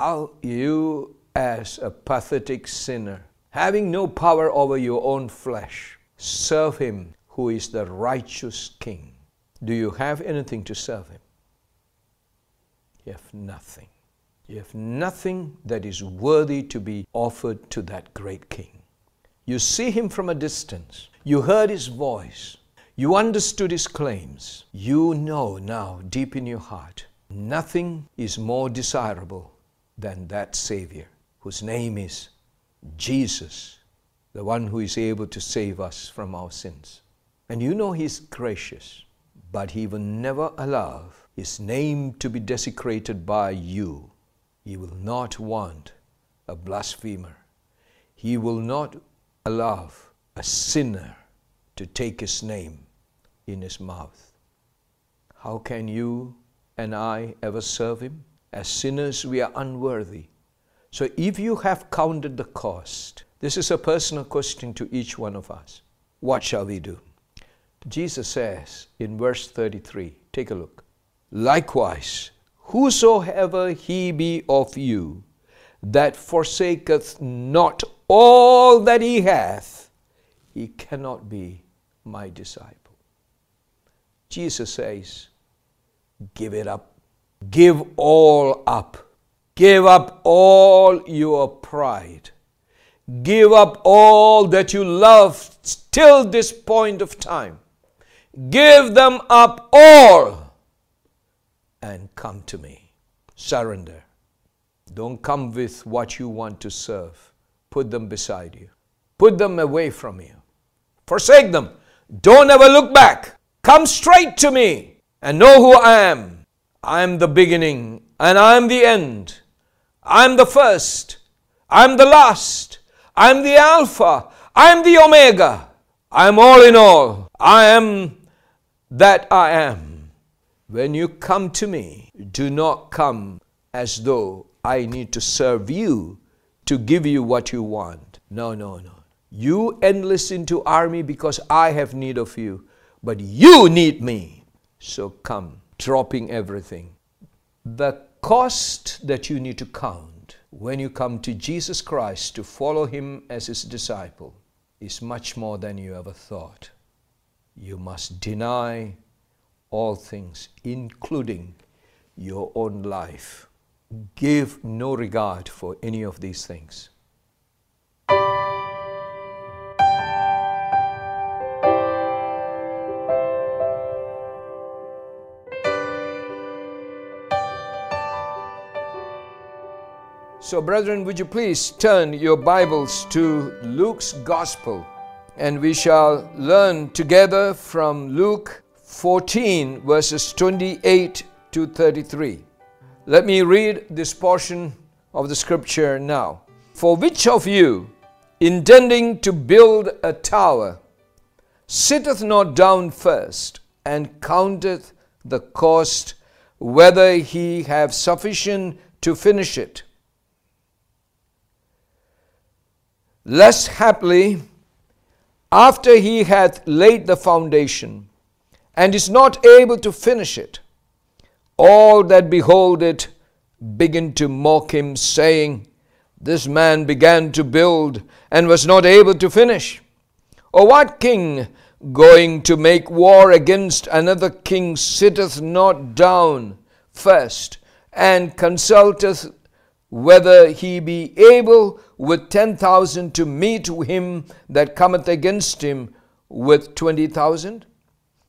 how you as a pathetic sinner, having no power over your own flesh, serve Him who is the righteous King. Do you have anything to serve Him? You have nothing. You have nothing that is worthy to be offered to that great King. You see Him from a distance. You heard His voice. You understood His claims. You know now deep in your heart, nothing is more desirable than that Savior, whose name is Jesus, the one who is able to save us from our sins. And you know He's gracious, but He will never allow His name to be desecrated by you. He will not want a blasphemer. He will not allow a sinner to take His name in his mouth. How can you and I ever serve Him? As sinners, we are unworthy. So if you have counted the cost, this is a personal question to each one of us. What shall we do? Jesus says in verse 33, take a look. Likewise, whosoever he be of you, that forsaketh not all that he hath, he cannot be my disciple. Jesus says, give it up. Give all up. Give up all your pride. Give up all that you love till this point of time. Give them up all and come to me. Surrender. Don't come with what you want to serve. Put them beside you. Put them away from you. Forsake them. Don't ever look back. Come straight to me and know who I am. I am the beginning and I am the end. I am the first. I am the last. I am the Alpha. I am the Omega. I am all in all. I am that I am. When you come to me, do not come as though I need to serve you to give you what you want. No, no, no. You enlist into army because I have need of you, but you need me. So come, dropping everything. The cost that you need to count when you come to Jesus Christ to follow Him as His disciple is much more than you ever thought. You must deny all things, including your own life. Give no regard for any of these things. So, brethren, would you please turn your Bibles to Luke's Gospel, and we shall learn together from Luke 14, verses 28 to 33. Let me read this portion of the scripture now. For which of you, intending to build a tower, sitteth not down first, and counteth the cost, whether he have sufficient to finish it? Lest haply, after he hath laid the foundation, and is not able to finish it, all that behold it begin to mock him, saying, This man began to build, and was not able to finish. Or what king, going to make war against another king, sitteth not down first, and consulteth whether he be able with 10,000 to meet him that cometh against him with 20,000?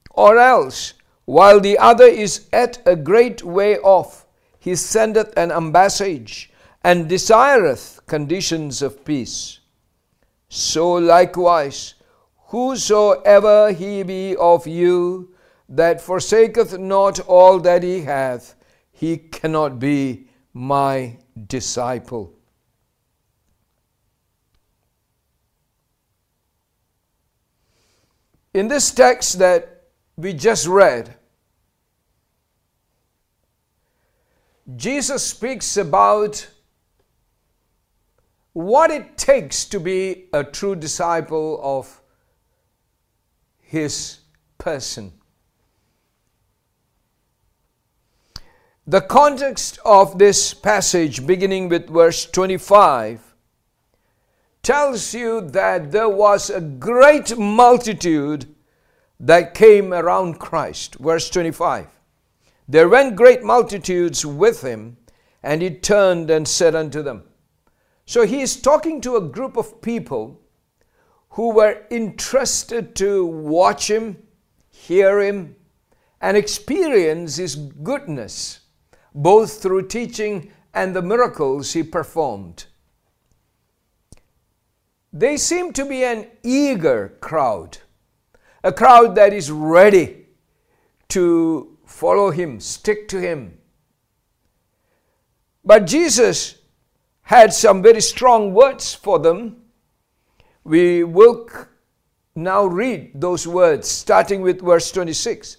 Or else, while the other is at a great way off, he sendeth an ambassage, and desireth conditions of peace. So likewise, whosoever he be of you, that forsaketh not all that he hath, he cannot be my disciple. In this text that we just read, Jesus speaks about what it takes to be a true disciple of His person. The context of this passage, beginning with verse 25, tells you that there was a great multitude that came around Christ. Verse 25, there went great multitudes with him, and he turned and said unto them. So he is talking to a group of people who were interested to watch him, hear him, and experience his goodness, both through teaching and the miracles he performed. They seem to be an eager crowd, a crowd that is ready to follow him, stick to him. But Jesus had some very strong words for them. We will now read those words, starting with verse 26.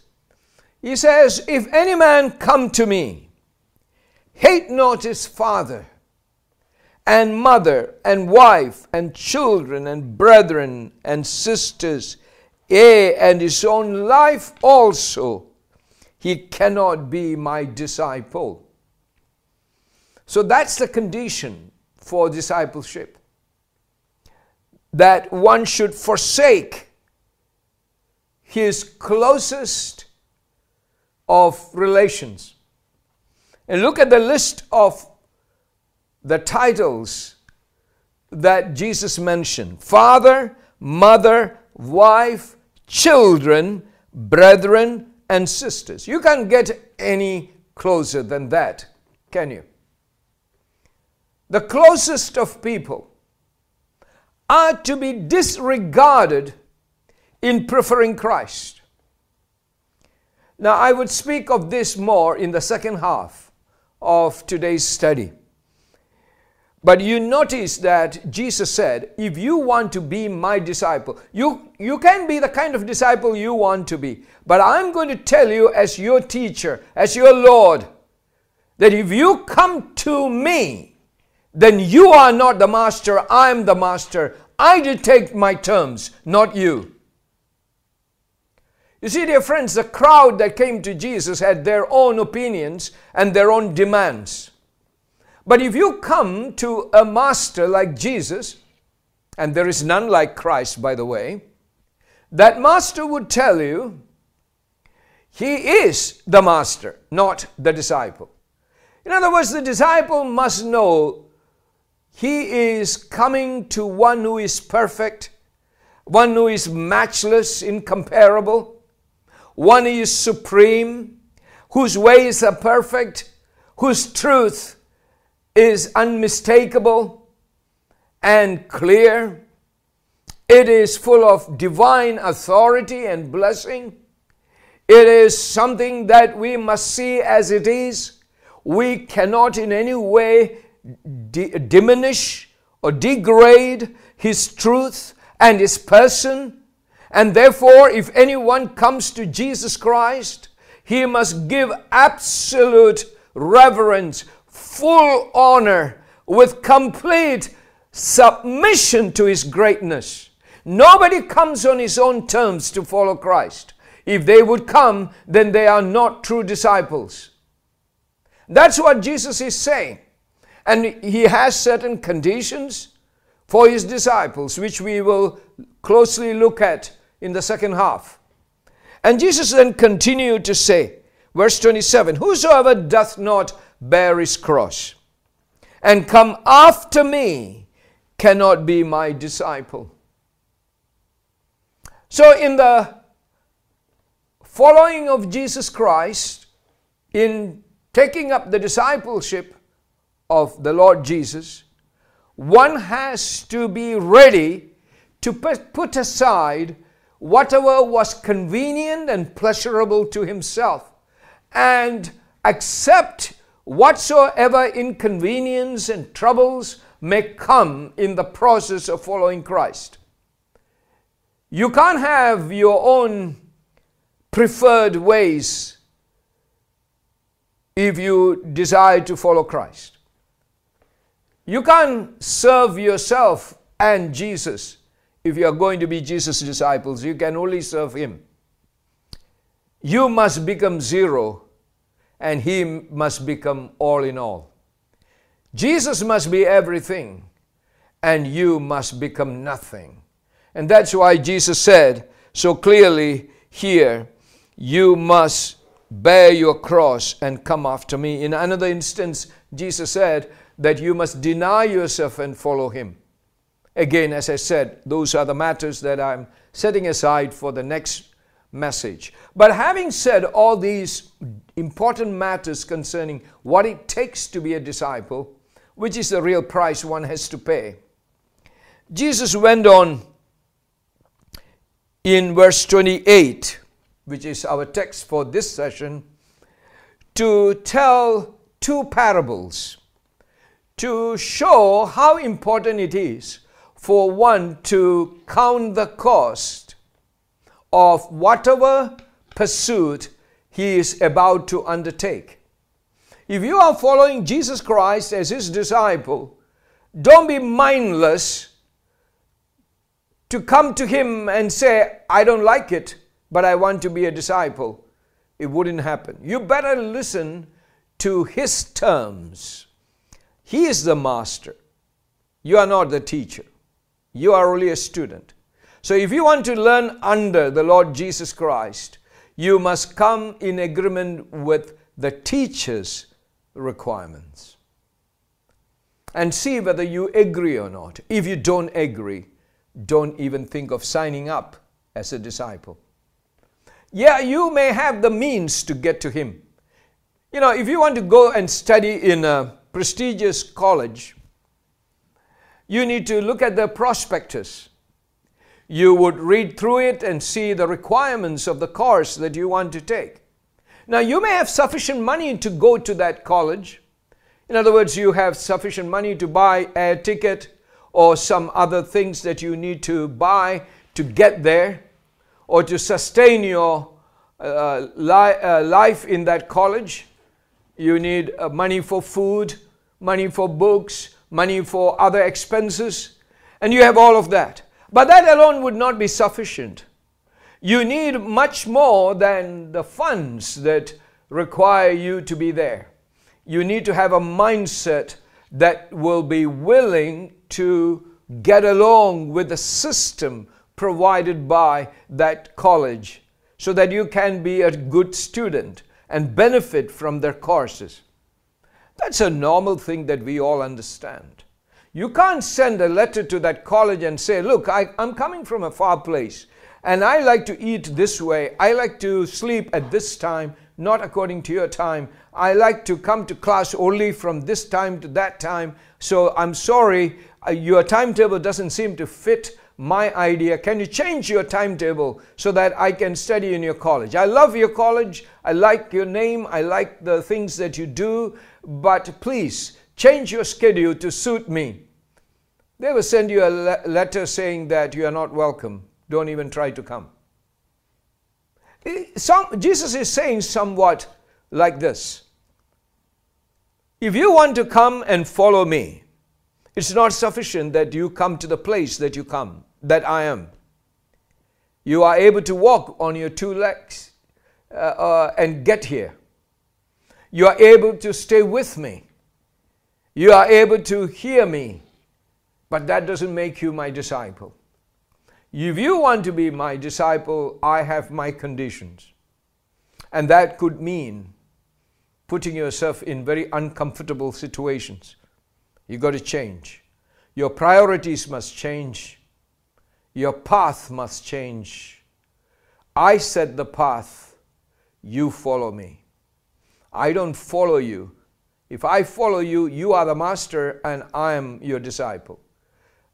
He says, if any man come to me, hate not his father and mother and wife and children and brethren and sisters, yea, and his own life also, he cannot be my disciple. So that's the condition for discipleship, that one should forsake his closest of relations. And look at the list of the titles that Jesus mentioned: father, mother, wife, children, brethren, and sisters. You can't get any closer than that, can you? The closest of people are to be disregarded in preferring Christ. Now, I would speak of this more in the second half of today's study. But you notice that Jesus said, if you want to be my disciple, you can be the kind of disciple you want to be. But I'm going to tell you as your teacher, as your Lord, that if you come to me, then you are not the master, I'm the master. I dictate my terms, not you. You see, dear friends, the crowd that came to Jesus had their own opinions and their own demands. But if you come to a master like Jesus, and there is none like Christ, by the way, that master would tell you he is the master, not the disciple. In other words, the disciple must know he is coming to one who is perfect, one who is matchless, incomparable, one who is supreme, whose ways are perfect, whose truth is unmistakable and clear. It is full of divine authority and blessing. It is something that we must see as it is. We cannot in any way diminish or degrade his truth and his person. And therefore, if anyone comes to Jesus Christ, he must give absolute reverence, full honor, with complete submission to his greatness. Nobody comes on his own terms to follow Christ. If they would come, then they are not true disciples. That's what Jesus is saying. And he has certain conditions for his disciples, which we will closely look at in the second half. And Jesus then continued to say, verse 27, whosoever doth not bear his cross and come after me cannot be my disciple. So in the following of Jesus Christ, in taking up the discipleship of the Lord Jesus, one has to be ready to put aside whatever was convenient and pleasurable to himself, and accept whatsoever inconvenience and troubles may come in the process of following Christ. You can't have your own preferred ways if you desire to follow Christ. You can't serve yourself and Jesus if you are going to be Jesus' disciples. You can only serve him. You must become zero and he must become all in all. Jesus must be everything, and you must become nothing. And that's why Jesus said so clearly here, you must bear your cross and come after me. In another instance, Jesus said that you must deny yourself and follow him. Again, as I said, those are the matters that I'm setting aside for the next message. But having said all these important matters concerning what it takes to be a disciple, which is the real price one has to pay, Jesus went on in verse 28, which is our text for this session, to tell two parables to show how important it is for one to count the cost of whatever pursuit he is about to undertake. If you are following Jesus Christ as his disciple, don't be mindless to come to him and say, I don't like it, but I want to be a disciple. It wouldn't happen. You better listen to his terms. He is the master. You are not the teacher. You are only a student. So if you want to learn under the Lord Jesus Christ, you must come in agreement with the teacher's requirements and see whether you agree or not. If you don't agree, don't even think of signing up as a disciple. Yeah, you may have the means to get to him. You know, if you want to go and study in a prestigious college, you need to look at the prospectus. You would read through it and see the requirements of the course that you want to take. Now, you may have sufficient money to go to that college. In other words, you have sufficient money to buy a ticket or some other things that you need to buy to get there or to sustain your life in that college. You need money for food, money for books, money for other expenses, and you have all of that. But that alone would not be sufficient. You need much more than the funds that require you to be there. You need to have a mindset that will be willing to get along with the system provided by that college so that you can be a good student and benefit from their courses. That's a normal thing that we all understand. You can't send a letter to that college and say, look, I'm coming from a far place and I like to eat this way. I like to sleep at this time, not according to your time. I like to come to class only from this time to that time. So I'm sorry, your timetable doesn't seem to fit my idea. Can you change your timetable so that I can study in your college? I love your college. I like your name. I like the things that you do. But please change your schedule to suit me. They will send you a letter saying that you are not welcome. Don't even try to come. Jesus is saying somewhat like this. If you want to come and follow me, it's not sufficient that you come to the place that you come, that I am. You are able to walk on your two legs and get here. You are able to stay with me. You are able to hear me. But that doesn't make you my disciple. If you want to be my disciple, I have my conditions. And that could mean putting yourself in very uncomfortable situations. You got to change. Your priorities must change. Your path must change. I set the path. You follow me. I don't follow you. If I follow you, you are the master and I am your disciple.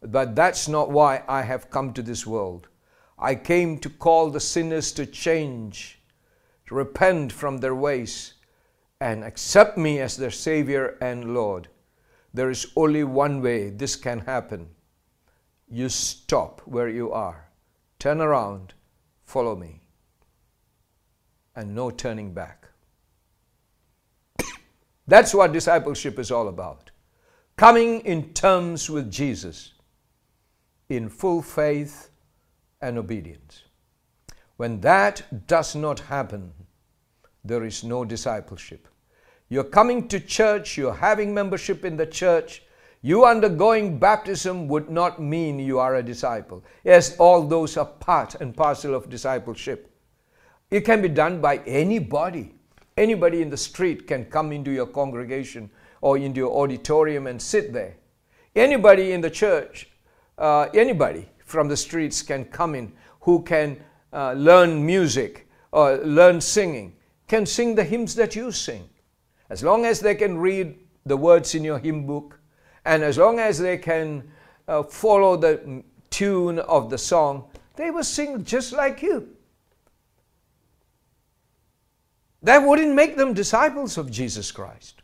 But that's not why I have come to this world. I came to call the sinners to change, to repent from their ways, and accept me as their Savior and Lord. There is only one way this can happen. You stop where you are. Turn around. Follow me. And no turning back. That's what discipleship is all about. Coming in terms with Jesus in full faith and obedience. When that does not happen, there is no discipleship. You're coming to church, you're having membership in the church, you undergoing baptism would not mean you are a disciple. Yes, all those are part and parcel of discipleship. It can be done by anybody. Anybody in the street can come into your congregation or into your auditorium and sit there. Anybody in the church, anybody from the streets can come in who can learn music or learn singing, can sing the hymns that you sing. As long as they can read the words in your hymn book, and as long as they can follow the tune of the song, they will sing just like you. That wouldn't make them disciples of Jesus Christ.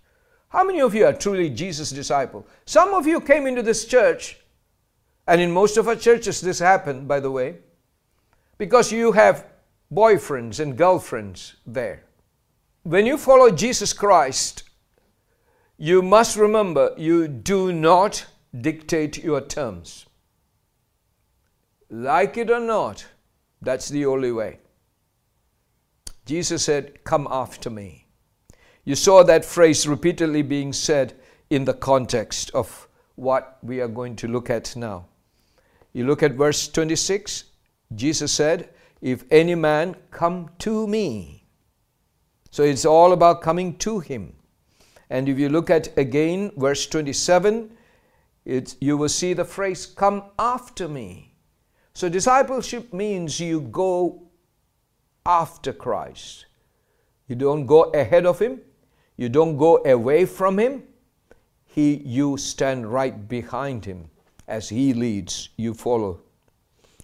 How many of you are truly Jesus' disciple? Some of you came into this church, and in most of our churches this happened, by the way, because you have boyfriends and girlfriends there. When you follow Jesus Christ, you must remember you do not dictate your terms. Like it or not, that's the only way. Jesus said, "Come after me." You saw that phrase repeatedly being said in the context of what we are going to look at now. You look at verse 26. Jesus said, "If any man come to me." So it's all about coming to him. And if you look at again verse 27, you will see the phrase, "Come after me." So discipleship means you go after Christ. You don't go ahead of him. You don't go away from him. You stand right behind him. As he leads, you follow.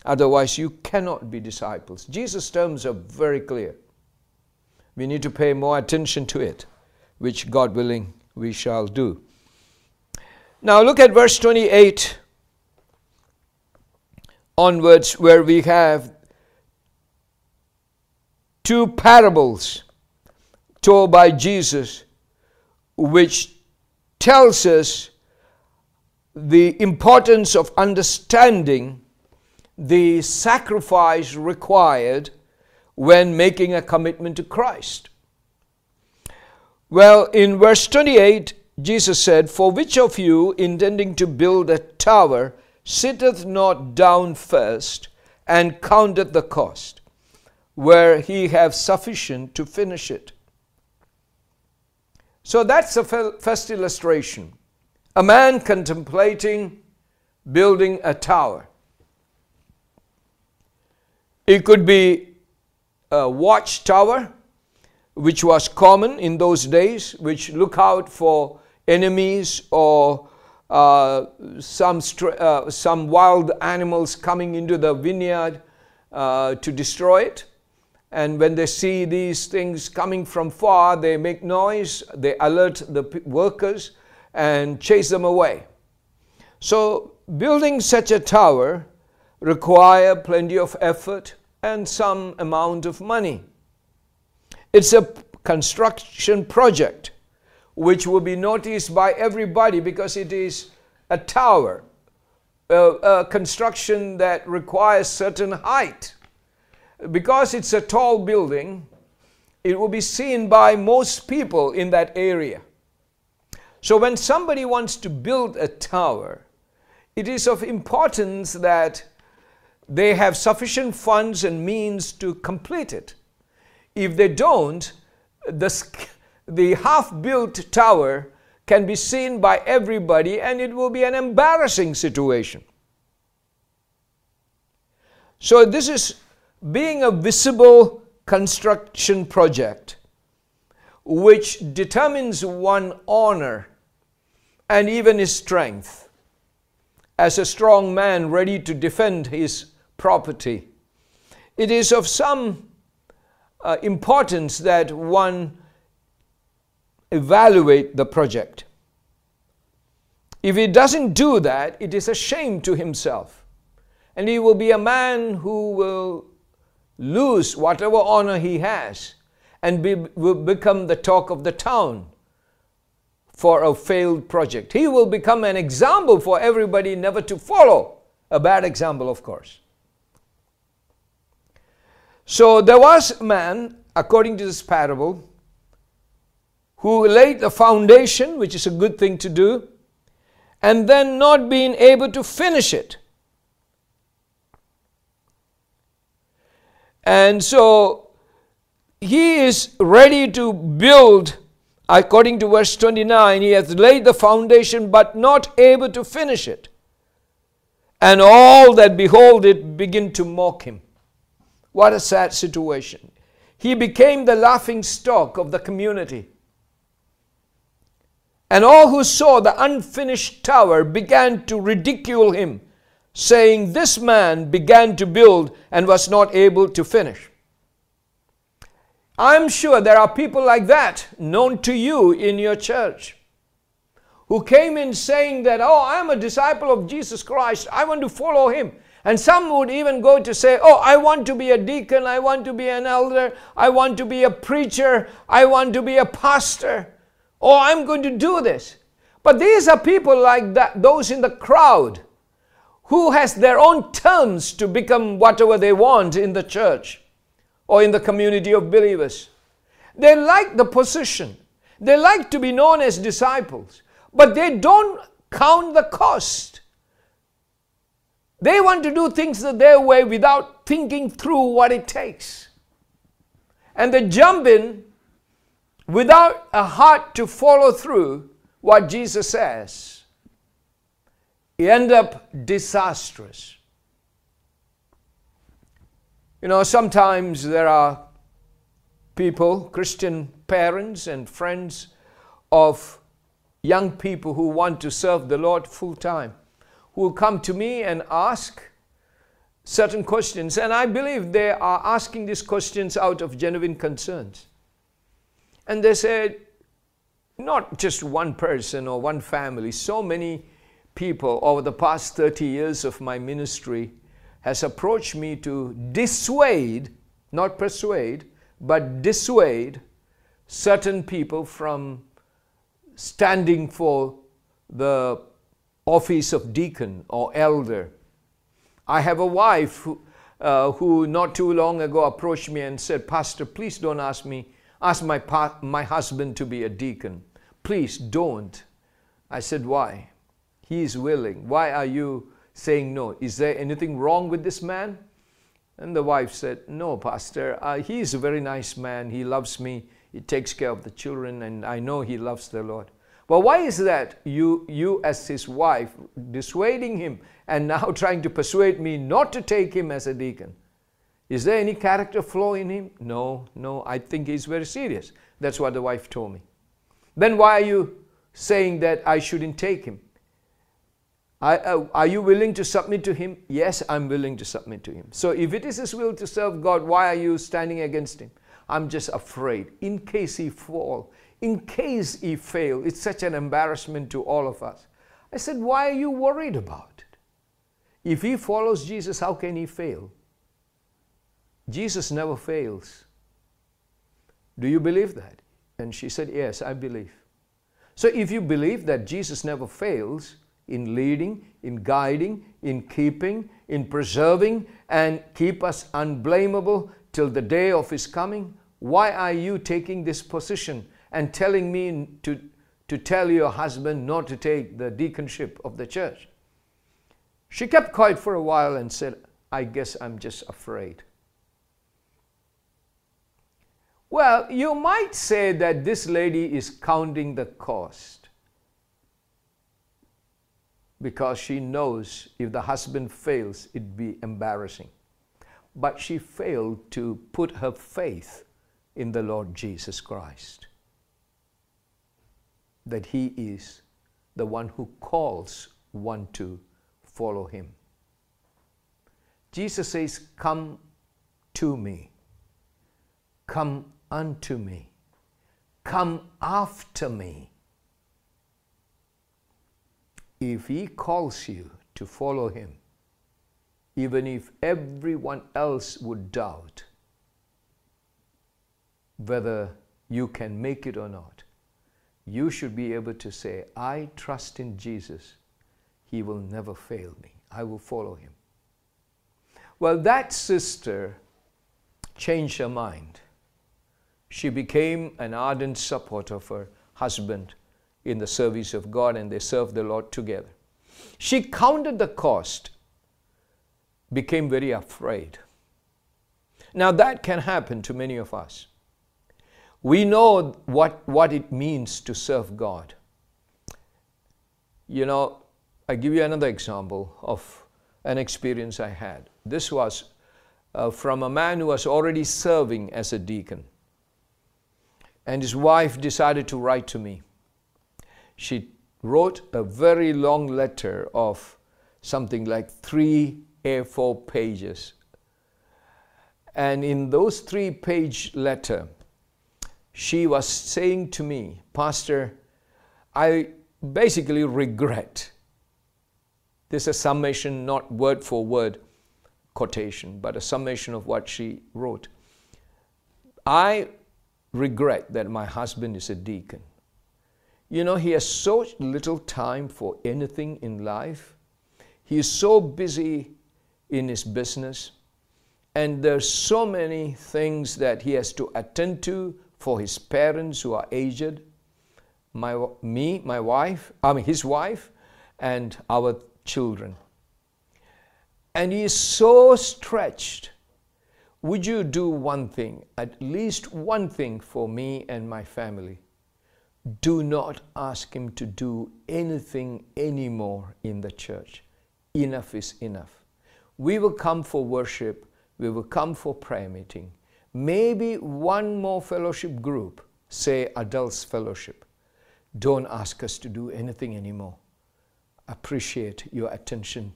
Otherwise, you cannot be disciples. Jesus' terms are very clear. We need to pay more attention to it, which, God willing, we shall do. Now look at verse 28 onwards, where we have two parables told by Jesus, which tells us the importance of understanding the sacrifice required when making a commitment to Christ. Well, in verse 28, Jesus said, "For which of you, intending to build a tower, sitteth not down first, and counteth the cost, where he have sufficient to finish it?" So that's the first illustration. A man contemplating building a tower. It could be a watchtower, which was common in those days, which look out for enemies or some wild animals coming into the vineyard to destroy it. And when they see these things coming from far, they make noise, they alert the workers and chase them away. So building such a tower requires plenty of effort and some amount of money. It's a construction project which will be noticed by everybody because it is a tower, a construction that requires certain height. Because it's a tall building, it will be seen by most people in that area. So when somebody wants to build a tower, it is of importance that they have sufficient funds and means to complete it. If they don't, the half-built tower can be seen by everybody, and it will be an embarrassing situation. So this is being a visible construction project which determines one's honor and even his strength as a strong man ready to defend his property. It is of some importance that one evaluate the project. If he doesn't do that, it is a shame to himself, and he will be a man who will lose whatever honor he has and will become the talk of the town for a failed project. He will become an example for everybody never to follow. A bad example, of course. So there was a man, according to this parable, who laid the foundation, which is a good thing to do, and then not being able to finish it. And so he is ready to build, according to verse 29, he has laid the foundation but not able to finish it. And all that behold it begin to mock him. What a sad situation. He became the laughing stock of the community. And all who saw the unfinished tower began to ridicule him, saying, "This man began to build and was not able to finish." I'm sure there are people like that known to you in your church, who came in saying that, "Oh, I'm a disciple of Jesus Christ. I want to follow him." And some would even go to say, "Oh, I want to be a deacon. I want to be an elder. I want to be a preacher. I want to be a pastor. Oh, I'm going to do this." But these are people like that, those in the crowd, who has their own terms to become whatever they want in the church or in the community of believers. They like the position. They like to be known as disciples. But they don't count the cost. They want to do things their way without thinking through what it takes. And they jump in without a heart to follow through what Jesus says. You end up disastrous. You know, sometimes there are people, Christian parents and friends of young people who want to serve the Lord full time, who will come to me and ask certain questions. And I believe they are asking these questions out of genuine concerns. And they said, not just one person or one family, so many people over the past 30 years of my ministry has approached me to dissuade, not persuade, but dissuade certain people from standing for the office of deacon or elder. I have a wife who not too long ago approached me and said, "Pastor, please don't ask me, ask my husband to be a deacon. Please don't." I said, "Why? He is willing. Why are you saying no? Is there anything wrong with this man?" And the wife said, "No, Pastor, he is a very nice man. He loves me. He takes care of the children, and I know he loves the Lord." Well, why is that you as his wife dissuading him and now trying to persuade me not to take him as a deacon? Is there any character flaw in him? No, I think he's very serious. That's what the wife told me. Then why are you saying that I shouldn't take him? Are you willing to submit to him? Yes, I'm willing to submit to him. So if it is his will to serve God, why are you standing against him? I'm just afraid, in case he fall, in case he fail. It's such an embarrassment to all of us. I said, "Why are you worried about it? If he follows Jesus, how can he fail? Jesus never fails. Do you believe that?" And she said, "Yes, I believe." So if you believe that Jesus never fails in leading, in guiding, in keeping, in preserving, and keep us unblameable till the day of his coming, why are you taking this position and telling me to tell your husband not to take the deaconship of the church?" She kept quiet for a while and said, "I guess I'm just afraid." Well, you might say that this lady is counting the cost, because she knows if the husband fails, it'd be embarrassing. But she failed to put her faith in the Lord Jesus Christ, that he is the one who calls one to follow him. Jesus says, "Come to me. Come unto me. Come after me." If he calls you to follow him, even if everyone else would doubt whether you can make it or not, you should be able to say, "I trust in Jesus. He will never fail me. I will follow him." Well, that sister changed her mind she became an ardent supporter of her husband in the service of God, and they served the Lord together. She counted the cost, became very afraid. Now that can happen to many of us. We know what it means to serve God. You know, I give you another example of an experience I had. This was from a man who was already serving as a deacon. And his wife decided to write to me. She wrote a very long letter of something like 3 A4 pages. And in those 3-page letter, she was saying to me, "Pastor, I basically regret." This is a summation, not word for word quotation, but a summation of what she wrote. "I regret that my husband is a deacon. You know, he has so little time for anything in life. He is so busy in his business, and there's so many things that he has to attend to for his parents who are aged, his wife, and our children. And he is so stretched. Would you do one thing, at least one thing for me and my family? Do not ask him to do anything anymore in the church. Enough is enough. We will come for worship. We will come for prayer meeting. Maybe one more fellowship group, say adults fellowship. Don't ask us to do anything anymore. Appreciate your attention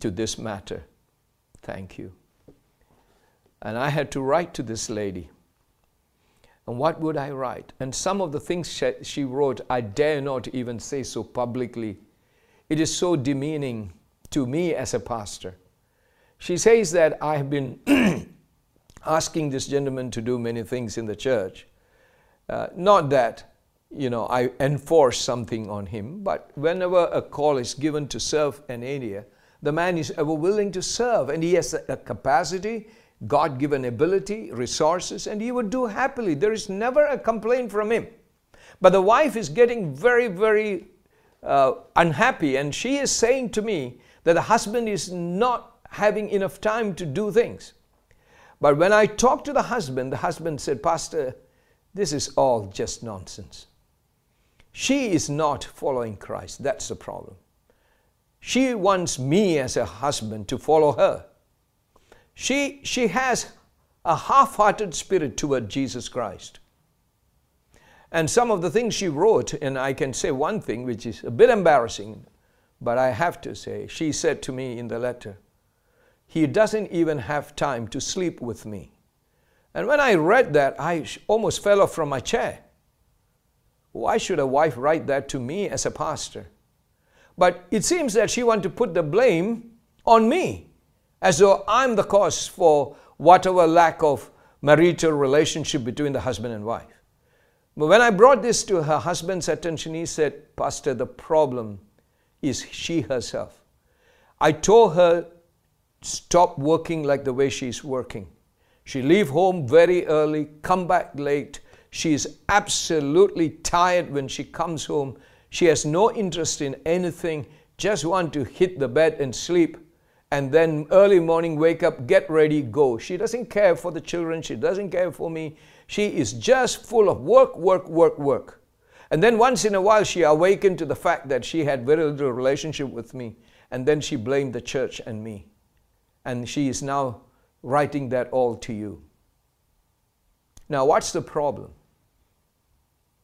to this matter. Thank you." And I had to write to this lady. And what would I write? And some of the things she wrote, I dare not even say so publicly. It is so demeaning to me as a pastor. She says that I have been asking this gentleman to do many things in the church. Not that, you know, I enforce something on him, but whenever a call is given to serve an area, the man is ever willing to serve, and he has a capacity, God-given ability, resources, and he would do happily. There is never a complaint from him. But the wife is getting very, very unhappy, and she is saying to me that the husband is not having enough time to do things. But when I talked to the husband said, "Pastor, this is all just nonsense. She is not following Christ. That's the problem. She wants me as a husband to follow her. She has a half-hearted spirit toward Jesus Christ." And some of the things she wrote, and I can say one thing which is a bit embarrassing, but I have to say, she said to me in the letter, "He doesn't even have time to sleep with me." And when I read that, I almost fell off from my chair. Why should a wife write that to me as a pastor? But it seems that she wanted to put the blame on me, as though I'm the cause for whatever lack of marital relationship between the husband and wife. But when I brought this to her husband's attention, he said, "Pastor, the problem is she herself. I told her, stop working like the way she's working. She leaves home very early, come back late. She is absolutely tired when she comes home. She has no interest in anything, just want to hit the bed and sleep. And then early morning, wake up, get ready, go. She doesn't care for the children. She doesn't care for me. She is just full of work, work, work, work. And then once in a while, she awakened to the fact that she had very little relationship with me. And then she blamed the church and me. And she is now writing that all to you. Now, what's the problem?"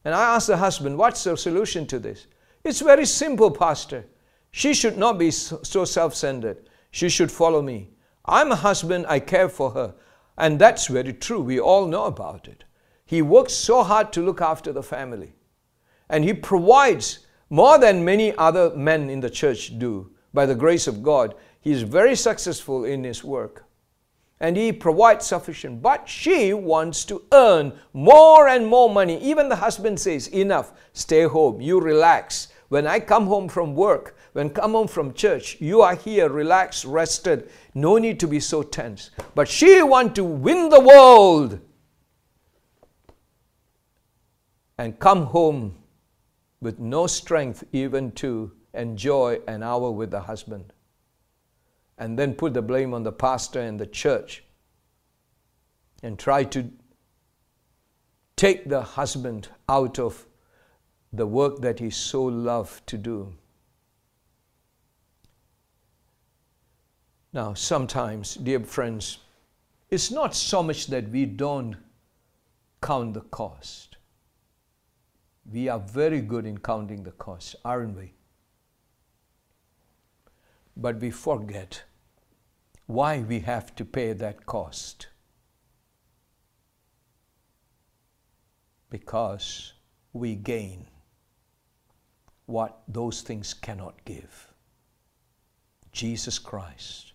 And I asked the husband, "What's the solution to this?" "It's very simple, Pastor. She should not be so self-centered. She should follow me. I'm a husband, I care for her." And that's very true. We all know about it. He works so hard to look after the family. And he provides more than many other men in the church do. By the grace of God, he is very successful in his work. And he provides sufficient. But she wants to earn more and more money. Even the husband says, "Enough, stay home, you relax. When I come home from work, when I come home from church, you are here, relaxed, rested. No need to be so tense." But she wants to win the world. and come home with no strength even to enjoy an hour with the husband, and then put the blame on the pastor and the church and try to take the husband out of the work that he so loved to do. Now, sometimes, dear friends, it's not so much that we don't count the cost. We are very good in counting the cost, aren't we? But we forget why we have to pay that cost. Because we gain what those things cannot give. Jesus Christ,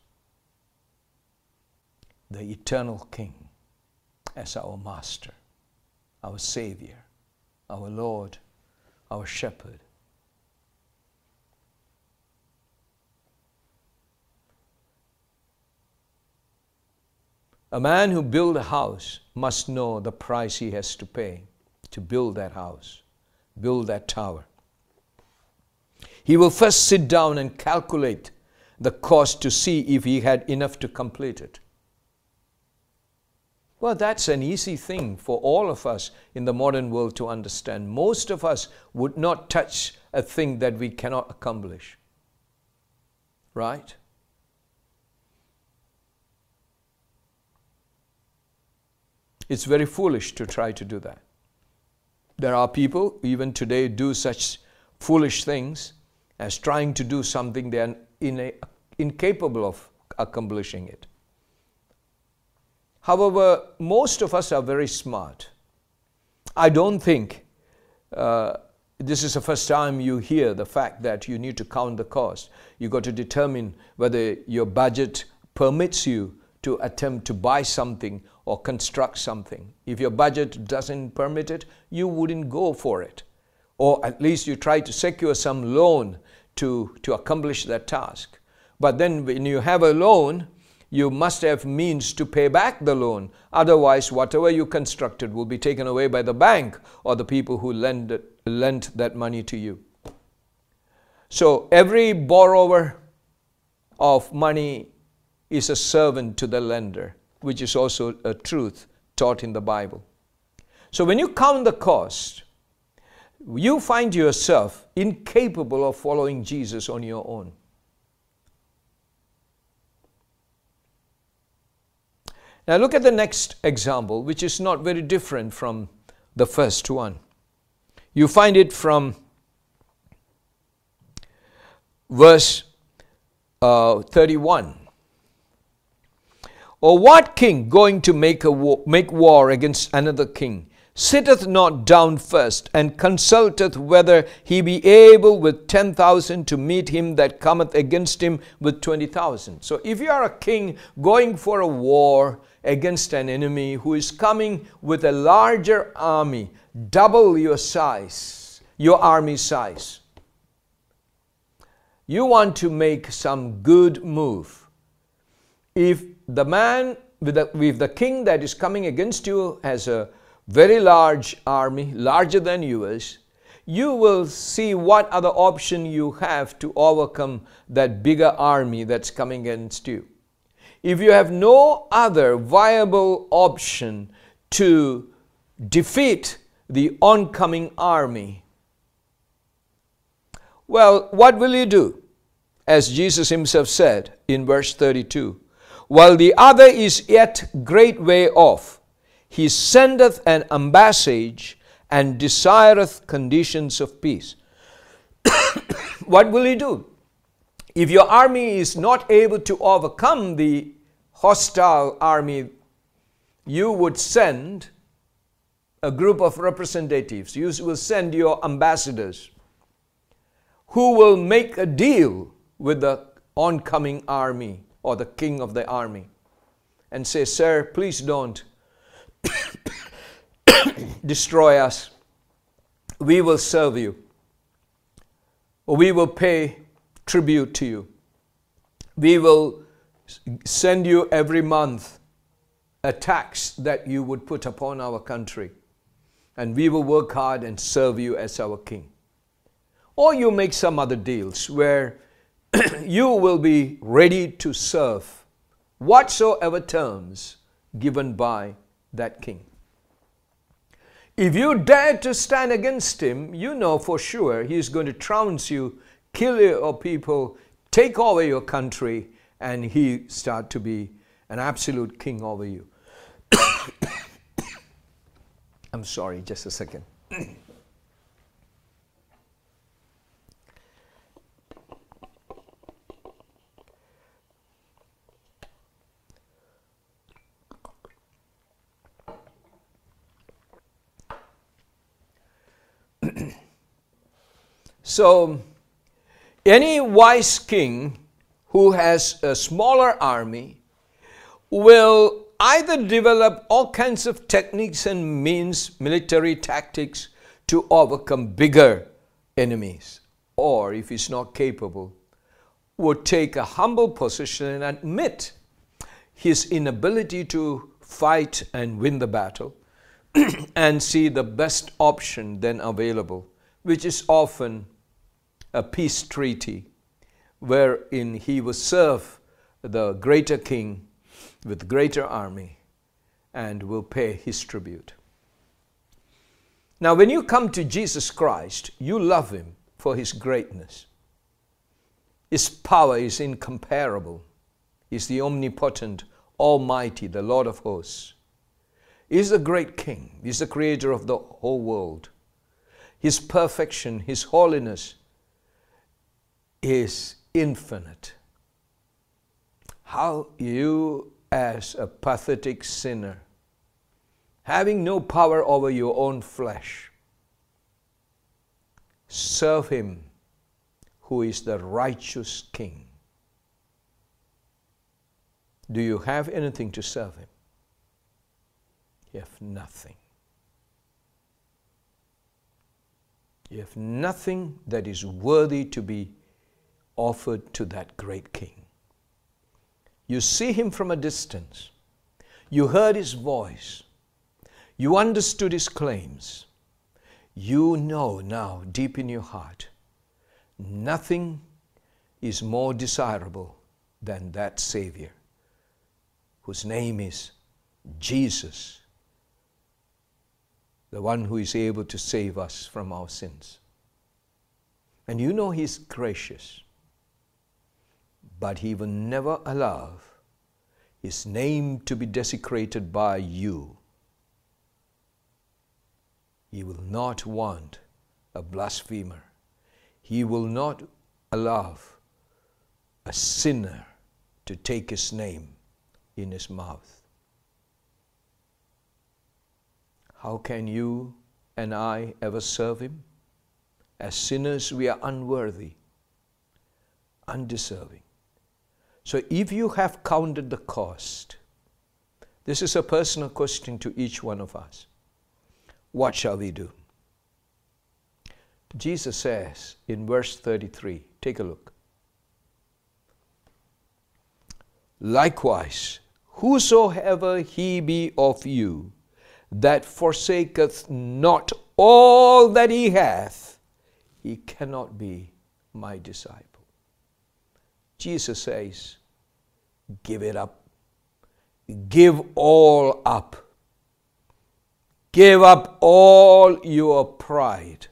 the eternal King, as our Master, our Savior, our Lord, our Shepherd. A man who builds a house must know the price he has to pay to build that house, build that tower. He will first sit down and calculate the cost to see if he had enough to complete it. Well, that's an easy thing for all of us in the modern world to understand. Most of us would not touch a thing that we cannot accomplish. Right? It's very foolish to try to do that. There are people, even today, do such foolish things as trying to do something they are incapable of accomplishing it. However, most of us are very smart. I don't think this is the first time you hear the fact that you need to count the cost. You've got to determine whether your budget permits you to attempt to buy something or construct something. If your budget doesn't permit it, you wouldn't go for it. Or at least you try to secure some loan to accomplish that task. But then when you have a loan, you must have means to pay back the loan. Otherwise, whatever you constructed will be taken away by the bank or the people who lent that money to you. So every borrower of money is a servant to the lender, which is also a truth taught in the Bible. So when you count the cost, you find yourself incapable of following Jesus on your own. Now look at the next example, which is not very different from the first one. You find it from verse 31. Or what king going to make war against another king, sitteth not down first, and consulteth whether he be able with 10,000 to meet him that cometh against him with 20,000. So if you are a king going for a war against an enemy who is coming with a larger army, double your size, your army size, you want to make some good move. If the man with the king that is coming against you has a very large army, larger than yours, you will see what other option you have to overcome that bigger army that's coming against you. If you have no other viable option to defeat the oncoming army, well, what will you do? As Jesus himself said in verse 32, while the other is yet great way off, he sendeth an ambassage and desireth conditions of peace. What will he do? If your army is not able to overcome the hostile army, you would send a group of representatives. You will send your ambassadors who will make a deal with the oncoming army, or the king of the army, and say, sir, please don't destroy us. We will serve you. We will pay tribute to you. We will send you every month a tax that you would put upon our country. and we will work hard and serve you as our king. Or you make some other deals where you will be ready to serve whatsoever terms given by that king. If you dare to stand against him, you know for sure he is going to trounce you, kill your people, take over your country, and he start to be an absolute king over you. I'm sorry, just a second. So, any wise king who has a smaller army will either develop all kinds of techniques and means, military tactics, to overcome bigger enemies, or if he's not capable, would take a humble position and admit his inability to fight and win the battle and see the best option then available, which is often a peace treaty wherein he will serve the greater king with greater army and will pay his tribute. Now, when you come to Jesus Christ, you love him for his greatness. His power is incomparable. He's the omnipotent, almighty, the Lord of hosts. He's the great king. He's the creator of the whole world. His perfection, his holiness is infinite. How you, as a pathetic sinner, having no power over your own flesh, serve him who is the righteous king. Do you have anything to serve him? You have nothing. You have nothing that is worthy to be offered to that great king. You see him from a distance. You heard his voice. You understood his claims. You know now deep in your heart, nothing is more desirable than that Savior, whose name is Jesus, the one who is able to save us from our sins. And you know he's gracious, but he will never allow his name to be desecrated by you. He will not want a blasphemer. He will not allow a sinner to take his name in his mouth. How can you and I ever serve him? As sinners, we are unworthy, undeserving. So if you have counted the cost, this is a personal question to each one of us. What shall we do? Jesus says in verse 33, take a look. Likewise, whosoever he be of you, that forsaketh not all that he hath, he cannot be my disciple. Jesus says, give it up. Give all up. Give up all your pride.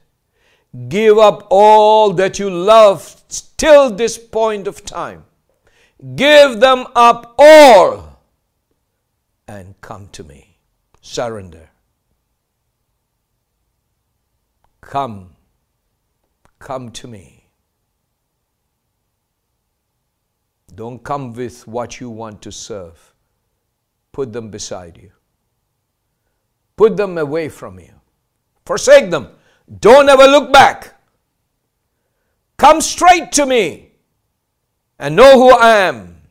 Give up all that you loved till this point of time. Give them up all and come to me. Surrender. Come to me. Don't come with what you want to serve. Put them beside you. Put them away from you. Forsake them. Don't ever look back. Come straight to me and know who I am.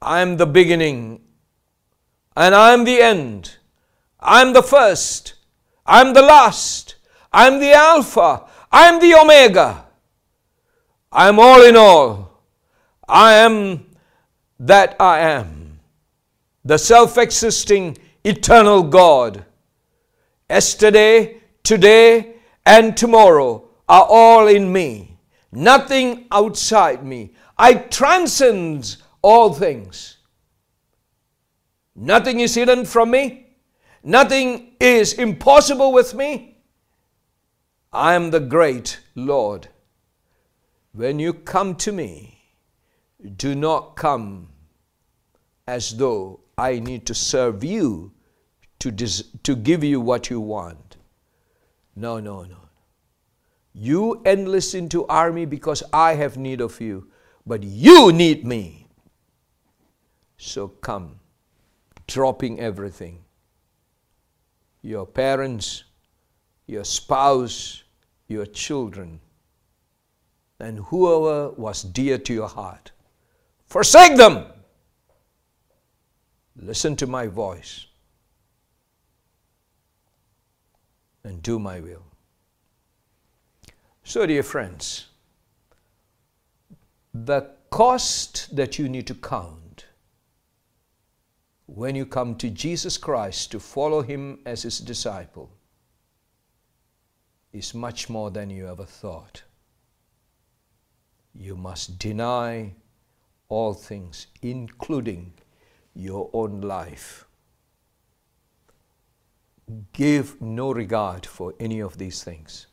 I am the beginning, and I am the end. I am the first. I am the last. I am the Alpha. I am the Omega. I am all in all. I am that I am. The self-existing eternal God Yesterday, today, and tomorrow are all in me. Nothing outside me. I transcend all things. Nothing is hidden from me. Nothing is impossible with me. I am the great Lord. When you come to me, do not come as though I need to serve you to give you what you want. No, no, no. You enlist into army because I have need of you, but you need me. So come, dropping everything. Your parents, your spouse, your children, and whoever was dear to your heart. Forsake them. Listen to my voice and do my will. So, dear friends, the cost that you need to count when you come to Jesus Christ to follow Him as His disciple is much more than you ever thought. You must deny all things, including your own life. Give no regard for any of these things.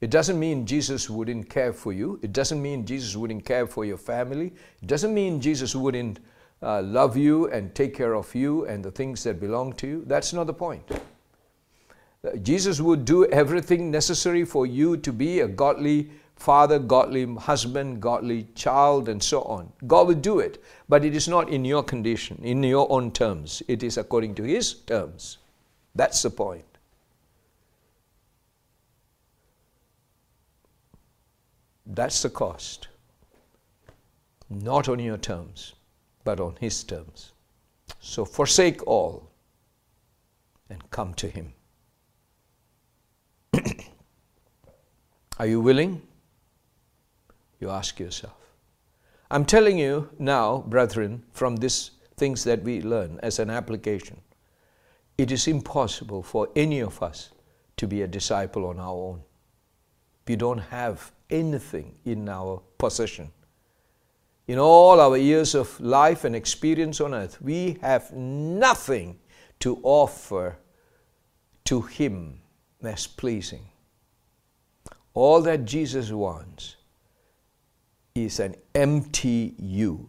It doesn't mean Jesus wouldn't care for you. It doesn't mean Jesus wouldn't care for your family. It doesn't mean Jesus wouldn't love you and take care of you and the things that belong to you. That's not the point. Jesus would do everything necessary for you to be a godly father, godly husband, godly child, and so on. God will do it, but it is not in your condition, in your own terms. It is according to His terms. That's the point. That's the cost. Not on your terms, but on His terms. So forsake all and come to Him. Are you willing? You ask yourself. I'm telling you now, brethren, from these things that we learn as an application, it is impossible for any of us to be a disciple on our own. We don't have anything in our possession. In all our years of life and experience on earth, we have nothing to offer to Him as pleasing. All that Jesus wants is an empty you,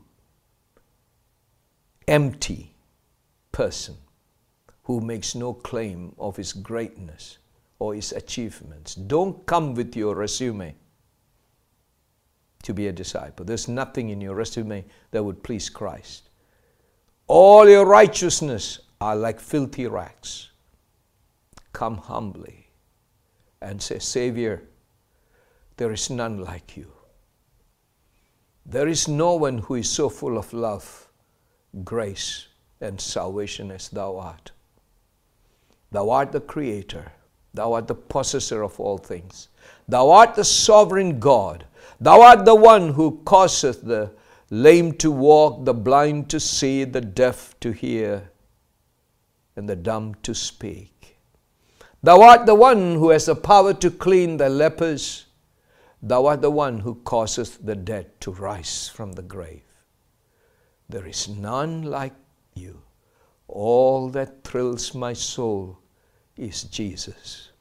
empty person who makes no claim of his greatness or his achievements. Don't come with your resume to be a disciple. There's nothing in your resume that would please Christ. All your righteousness are like filthy rags. Come humbly and say, Savior, there is none like you. There is no one who is so full of love, grace, and salvation as Thou art. Thou art the Creator. Thou art the possessor of all things. Thou art the sovereign God. Thou art the one who causeth the lame to walk, the blind to see, the deaf to hear, and the dumb to speak. Thou art the one who has the power to clean the lepers. Thou art the one who causeth the dead to rise from the grave. There is none like you. All that thrills my soul is Jesus.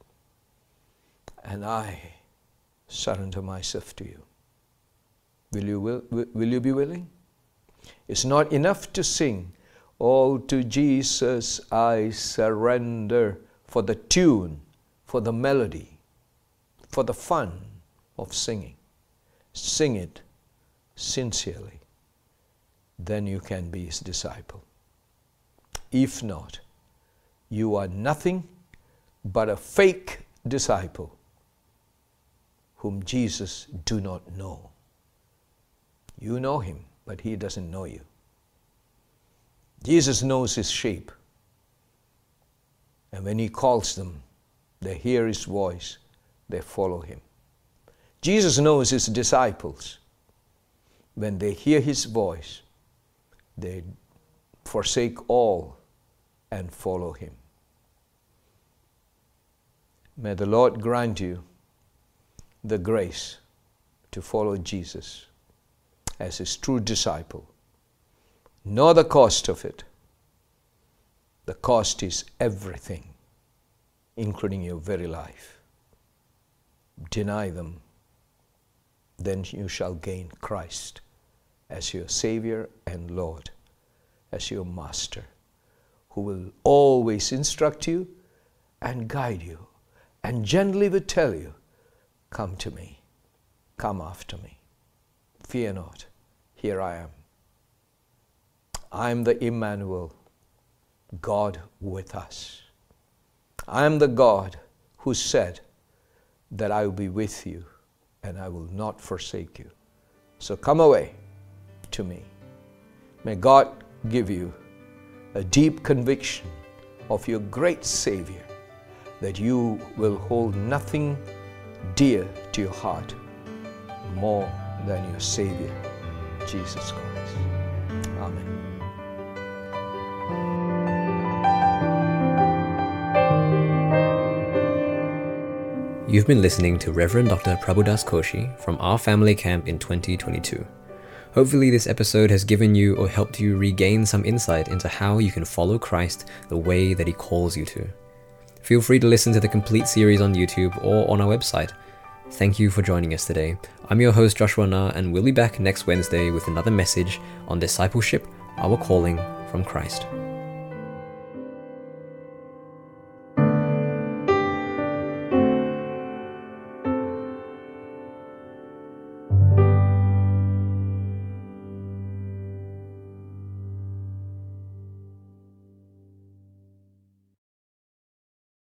And I surrender myself to you. Will you be willing? It's not enough to sing, "Oh, to Jesus I surrender," for the tune, for the melody, for the fun of singing. Sing it sincerely. Then you can be His disciple. If not, you are nothing but a fake disciple whom Jesus do not know. You know Him, but He doesn't know you. Jesus knows His sheep. And when He calls them, they hear His voice, they follow Him. Jesus knows His disciples. When they hear His voice, they forsake all and follow Him. May the Lord grant you the grace to follow Jesus as his true disciple. Know the cost of it. The cost is everything, including your very life. Deny them, then you shall gain Christ as your Savior and Lord, as your Master, who will always instruct you and guide you, and gently will tell you, come to me, come after me. Fear not, here I am. I am the Emmanuel, God with us. I am the God who said that I will be with you and I will not forsake you. So come away to me. May God give you a deep conviction of your great Savior, that you will hold nothing dear to your heart more than your Savior, Jesus Christ. Amen. You've been listening to Reverend Dr. Prabhudas Koshy from Our Family Camp in 2022. Hopefully this episode has given you or helped you regain some insight into how you can follow Christ the way that he calls you to. Feel free to listen to the complete series on YouTube or on our website. Thank you for joining us today. I'm your host Joshua Na, and we'll be back next Wednesday with another message on discipleship, our calling from Christ.